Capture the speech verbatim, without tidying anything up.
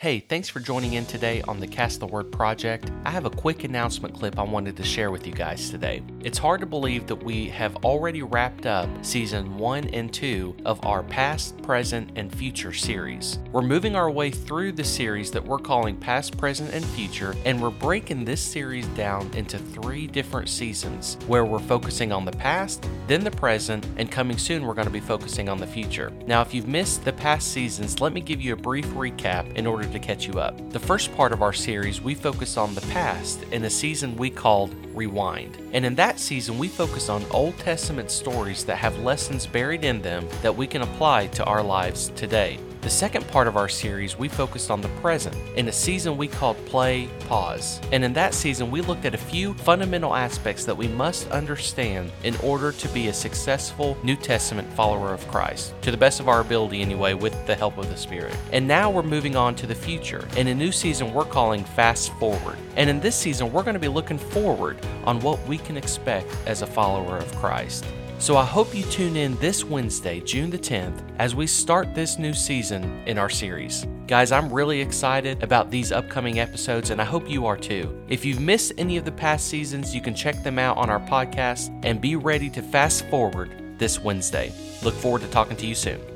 Hey, thanks for joining in today on the Cast the Word project. I have a quick announcement clip I wanted to share with you guys today. It's hard to believe that we have already wrapped up season one and two of our Past, Present, and Future series. We're moving our way through the series that we're calling Past, Present, and Future, and we're breaking this series down into three different seasons where we're focusing on the past, then the present, and coming soon we're going to be focusing on the future. Now, if you've missed the past seasons, let me give you a brief recap in order to catch you up. The first part of our series, we focused on the past in a season we called Rewind. And in that season, we focused on Old Testament stories that have lessons buried in them that we can apply to our lives today. The second part of our series, we focused on the present in a season we called Play Pause. And in that season, we looked at a few fundamental aspects that we must understand in order to be a successful New Testament follower of Christ, to the best of our ability anyway, with the help of the Spirit. And now we're moving on to the future. In a new season we're calling Fast Forward. And in this season, we're going to be looking forward on what we can expect as a follower of Christ. So I hope you tune in this Wednesday, June the tenth, as we start this new season in our series. Guys, I'm really excited about these upcoming episodes, and I hope you are too. If you've missed any of the past seasons, you can check them out on our podcast, and be ready to fast forward this Wednesday. Look forward to talking to you soon.